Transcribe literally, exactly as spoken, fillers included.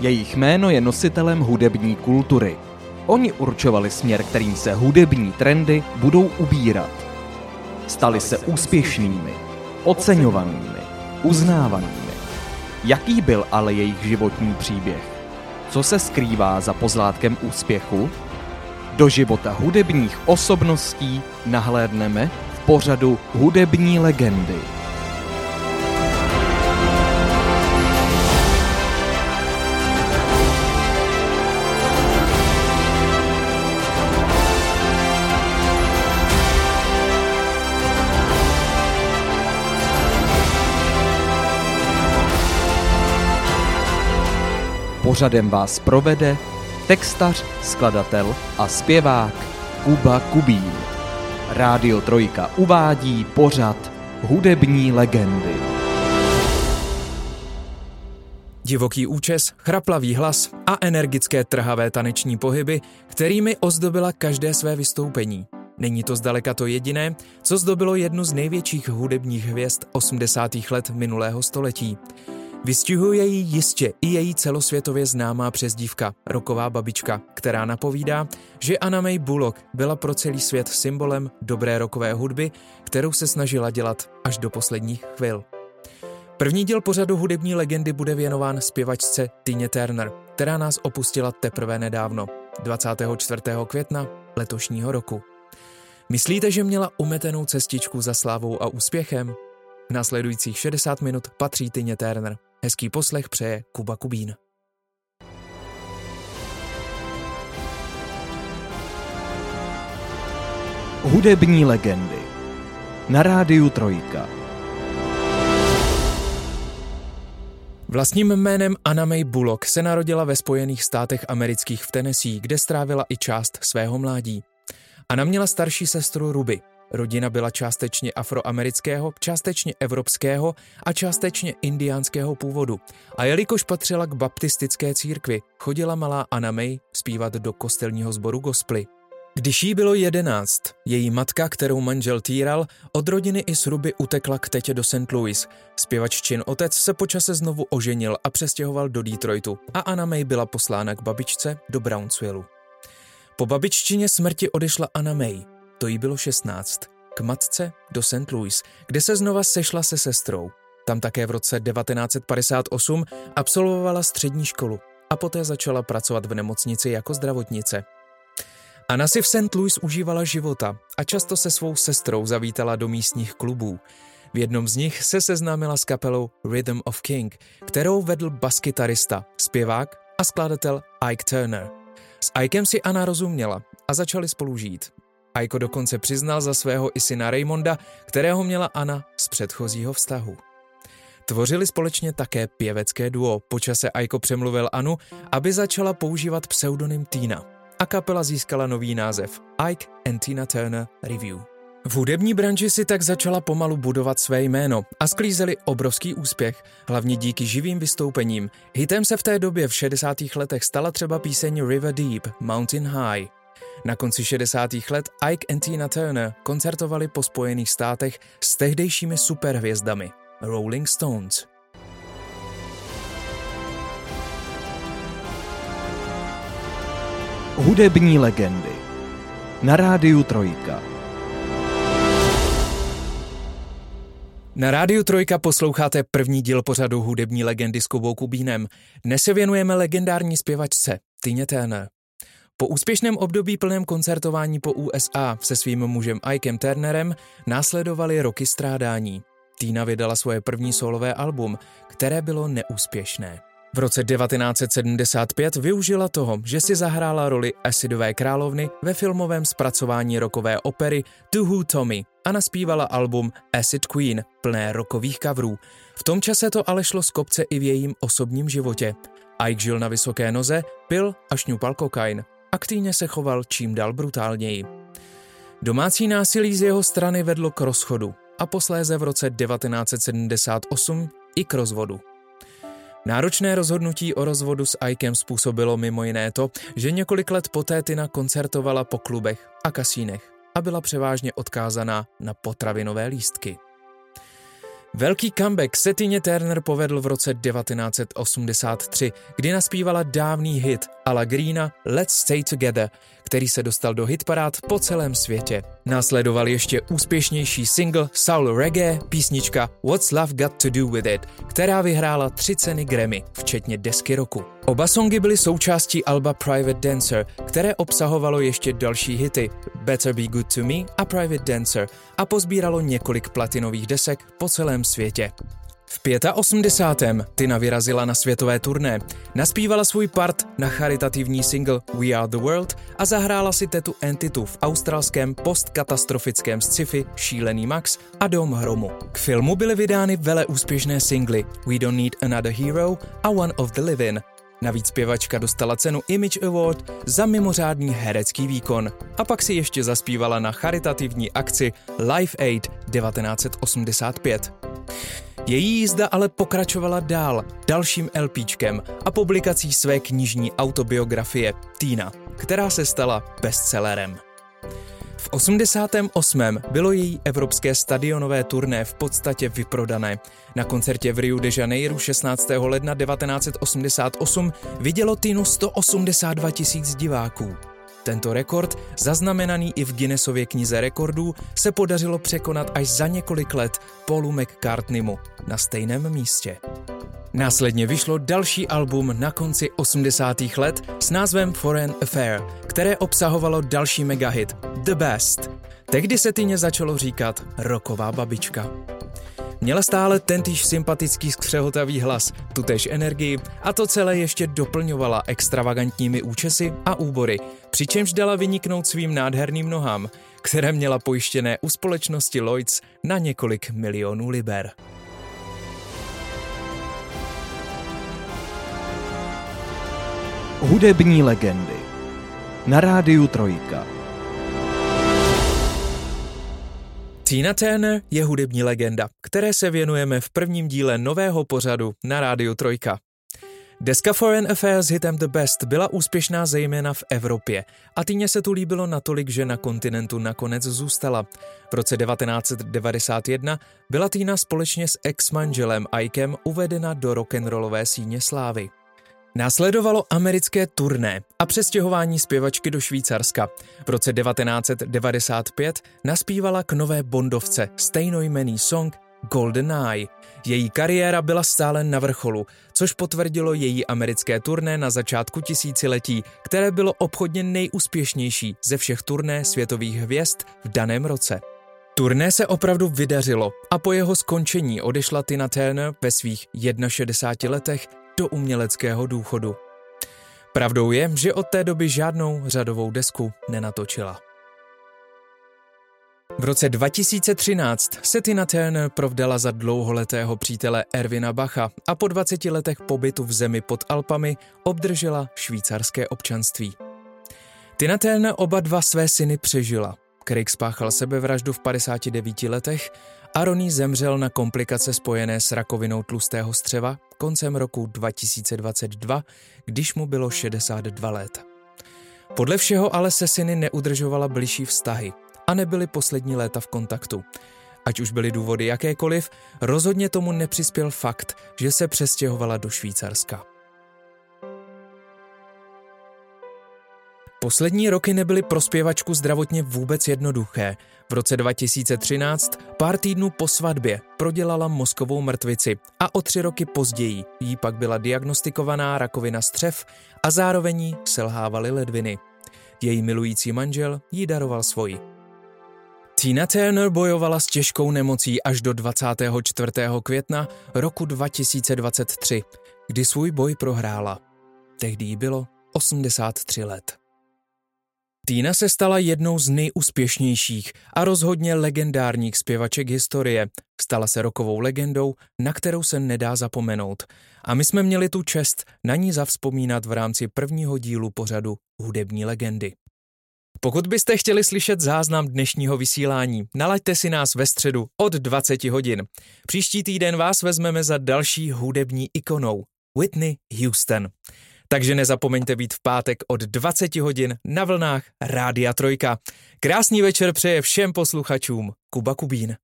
Jejich jméno je nositelem hudební kultury. Oni určovali směr, kterým se hudební trendy budou ubírat. Stali se úspěšnými, oceňovanými, uznávanými. Jaký byl ale jejich životní příběh? Co se skrývá za pozlátkem úspěchu? Do života hudebních osobností nahlédneme v pořadu Hudební legendy. Pořadem vás provede textař, skladatel a zpěvák Kuba Kubín. Rádio Trojka uvádí pořad Hudební legendy. Divoký účes, chraplavý hlas a energické trhavé taneční pohyby, kterými ozdobila každé své vystoupení. Není to zdaleka to jediné, co zdobilo jednu z největších hudebních hvězd osmdesátých let minulého století. Vystihuje ji jistě i její celosvětově známá přezdívka Rocková babička, která napovídá, že Anna Mae Bullock byla pro celý svět symbolem dobré rockové hudby, kterou se snažila dělat až do posledních chvil. První díl pořadu Hudební legendy bude věnován zpěvačce Tině Turner, která nás opustila teprve nedávno, dvacátého čtvrtého května letošního roku. Myslíte, že měla umetenou cestičku za slávou a úspěchem? V následujících šedesát minut patří Tině Turner. Hezký poslech přeje Kuba Kubín. Hudební legendy na rádiu Trojka. Vlastním jménem Anna Mae Bullock se narodila ve Spojených státech amerických v Tennessee, kde strávila i část svého mládí. Anna měla starší sestru Ruby. Rodina byla částečně afroamerického, částečně evropského a částečně indiánského původu. A jelikož patřila k baptistické církvi, chodila malá Anna Mae zpívat do kostelního sboru gospely. Když jí bylo jedenáct, její matka, kterou manžel týral, od rodiny i s Ruby utekla k tetě do Saint Louis. Zpěvaččin otec se po čase znovu oženil a přestěhoval do Detroitu a Anna Mae byla poslána k babičce do Brownsvillu. Po babiččině smrti odešla Anna Mae. To jí bylo šestnáct, k matce do Saint Louis, kde se znova sešla se sestrou. Tam také v roce devatenáct padesát osm absolvovala střední školu a poté začala pracovat v nemocnici jako zdravotnice. Anna si v Saint Louis užívala života a často se svou sestrou zavítala do místních klubů. V jednom z nich se seznámila s kapelou Rhythm of King, kterou vedl baskytarista, zpěvák a skladatel Ike Turner. S Ikem si Anna rozuměla a začali spolu žít. Ike dokonce přiznal za svého i syna Raymonda, kterého měla Anna z předchozího vztahu. Tvořili společně také pěvecké duo. Po čase Ike přemluvil Annu, aby začala používat pseudonym Tina. A kapela získala nový název Ike and Tina Turner Review. V hudební branži si tak začala pomalu budovat své jméno a sklízeli obrovský úspěch, hlavně díky živým vystoupením. Hitem se v té době v šedesátých letech stala třeba píseň River Deep, Mountain High. Na konci šedesátých let Ike and Tina Turner koncertovali po Spojených státech s tehdejšími superhvězdami Rolling Stones. Hudební legendy na rádiu Trojka. Na rádiu Trojka posloucháte první díl pořadu Hudební legendy s Kubou Kubínem. Dnes se věnujeme legendární zpěvačce Tině Turner. Po úspěšném období plném koncertování po U S A se svým mužem Ikem Turnerem následovaly roky strádání. Tina vydala svoje první solové album, které bylo neúspěšné. V roce devatenáct sedmdesát pět využila toho, že si zahrála roli acidové královny ve filmovém zpracování rockové opery The Who, Tommy a naspívala album Acid Queen, plné rockových coverů. V tom čase to ale šlo z kopce i v jejím osobním životě. Ike žil na vysoké noze, pil a šňupal kokain. A k Tině se choval čím dál brutálněji. Domácí násilí z jeho strany vedlo k rozchodu a posléze v roce devatenáct sedmdesát osm i k rozvodu. Náročné rozhodnutí o rozvodu s Ikem způsobilo mimo jiné to, že několik let poté Tina koncertovala po klubech a kasínech a byla převážně odkázaná na potravinové lístky. Velký comeback se Tině Turner povedl v roce devatenáct set osmdesát tři, kdy naspívala dávný hit Ala Greena Let's Stay Together, který se dostal do hitparád po celém světě. Následoval ještě úspěšnější single Soul Reggae, písnička What's Love Got To Do With It, která vyhrála tři ceny Grammy, včetně desky roku. Oba songy byly součástí alba Private Dancer, které obsahovalo ještě další hity Better Be Good To Me a Private Dancer a pozbíralo několik platinových desek po celém světě. V osmdesátém pátém Tina vyrazila na světové turné, naspívala svůj part na charitativní single We Are The World a zahrála si tetu entitu v australském postkatastrofickém sci-fi Šílený Max a Dom hromu. K filmu byly vydány vele úspěšné singly We Don't Need Another Hero a One of the Living. Navíc zpěvačka dostala cenu Image Award za mimořádný herecký výkon a pak si ještě zaspívala na charitativní akci Live Aid devatenáct set osmdesát pět. Její jízda ale pokračovala dál dalším LPčkem a publikací své knižní autobiografie Tina, která se stala bestsellerem. V osmdesátém osmém bylo její evropské stadionové turné v podstatě vyprodané. Na koncertě v Rio de Janeiru šestnáctého ledna devatenáct set osmdesát osm vidělo Tinu sto osmdesát dva tisíc diváků. Tento rekord, zaznamenaný i v Guinnessově knize rekordů, se podařilo překonat až za několik let Paulu McCartneymu na stejném místě. Následně vyšlo další album na konci osmdesátých let s názvem Foreign Affair, které obsahovalo další megahit The Best. Tehdy se Tině začalo říkat Rocková babička. Měla stále tentýž sympatický skřehotavý hlas, tutéž energii a to celé ještě doplňovala extravagantními účesy a úbory, přičemž dala vyniknout svým nádherným nohám, které měla pojištěné u společnosti Lloyds na několik milionů liber. Hudební legendy na rádiu Trojka. Tina Turner je hudební legenda, které se věnujeme v prvním díle nového pořadu na rádiu Trojka. Deska Foreign Affair s hitem The Best byla úspěšná zejména v Evropě a Tině se tu líbilo natolik, že na kontinentu nakonec zůstala. V roce devatenáct set devadesát jedna byla Tina společně s ex-manželem Ikem uvedena do rock'n'rollové síně slávy. Následovalo americké turné a přestěhování zpěvačky do Švýcarska. V roce devatenáct set devadesát pět naspívala k nové bondovce stejnojmenný song Golden Eye. Její kariéra byla stále na vrcholu, což potvrdilo její americké turné na začátku tisíciletí, které bylo obchodně nejúspěšnější ze všech turné světových hvězd v daném roce. Turné se opravdu vydařilo a po jeho skončení odešla Tina Turner ve svých šedesáti jedné letech do uměleckého důchodu. Pravdou je, že od té doby žádnou řadovou desku nenatočila. V roce dva tisíce třináct se Tina Turner provdala za dlouholetého přítele Ervina Bacha a po dvaceti letech pobytu v zemi pod Alpami obdržela švýcarské občanství. Tina Turner oba dva své syny přežila. Craig spáchal sebevraždu v padesáti devíti letech a Ronnie zemřel na komplikace spojené s rakovinou tlustého střeva koncem roku dva tisíce dvacet dva, když mu bylo šedesát dva let. Podle všeho ale se syny neudržovala bližší vztahy a nebyly poslední léta v kontaktu. Ať už byly důvody jakékoliv, rozhodně tomu nepřispěl fakt, že se přestěhovala do Švýcarska. Poslední roky nebyly pro zpěvačku zdravotně vůbec jednoduché. V roce dva tisíce třináct, pár týdnů po svatbě, prodělala mozkovou mrtvici a o tři roky později jí pak byla diagnostikovaná rakovina střev a zároveň jí selhávaly ledviny. Její milující manžel jí daroval svoji. Tina Turner bojovala s těžkou nemocí až do dvacátého čtvrtého května roku dva tisíce dvacet tři, kdy svůj boj prohrála. Tehdy jí bylo osmdesát tři let. Tina se stala jednou z nejúspěšnějších a rozhodně legendárních zpěvaček historie. Stala se rockovou legendou, na kterou se nedá zapomenout. A my jsme měli tu čest na ní zavzpomínat v rámci prvního dílu pořadu Hudební legendy. Pokud byste chtěli slyšet záznam dnešního vysílání, nalaďte si nás ve středu od dvaceti hodin. Příští týden vás vezmeme za další hudební ikonou Whitney Houston. Takže nezapomeňte být v pátek od dvaceti hodin na vlnách Rádia Trojka. Krásný večer přeje všem posluchačům Kuba Kubín.